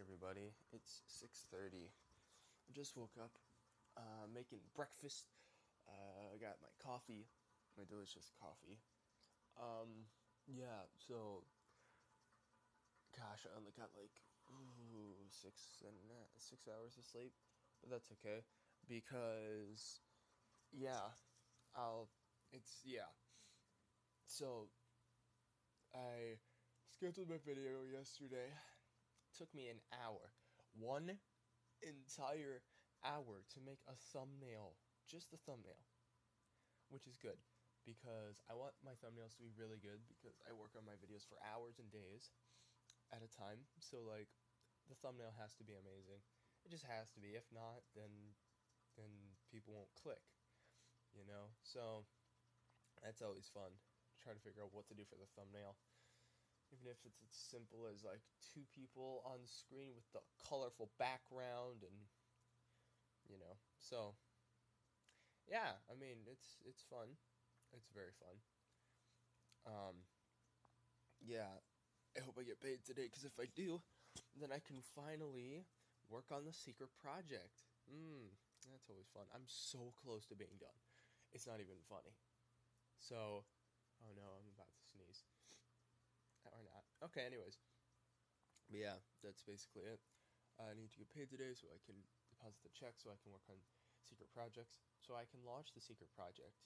morning, everybody. It's 6:30. I just woke up, making breakfast. I got my coffee, my delicious coffee. Gosh, I only got 6 hours of sleep, but that's okay because, So, I scheduled my video yesterday. Took me an hour. One entire hour to make a thumbnail. Just the thumbnail. Which is good. Because I want my thumbnails to be really good. Because I work on my videos for hours and days at a time. So, the thumbnail has to be amazing. It just has to be. If not, then people won't click. You know? So, that's always fun. Try to figure out what to do for the thumbnail. Even if it's as simple as, two people on screen with the colorful background and, So, it's fun. It's very fun. I hope I get paid today, because if I do, then I can finally work on the secret project. That's always fun. I'm so close to being done. It's not even funny. So, oh no, I'm about to sneeze. Or not. Okay, anyways. But yeah, that's basically it. I need to get paid today so I can deposit the check, so I can work on secret projects, so I can launch the secret project.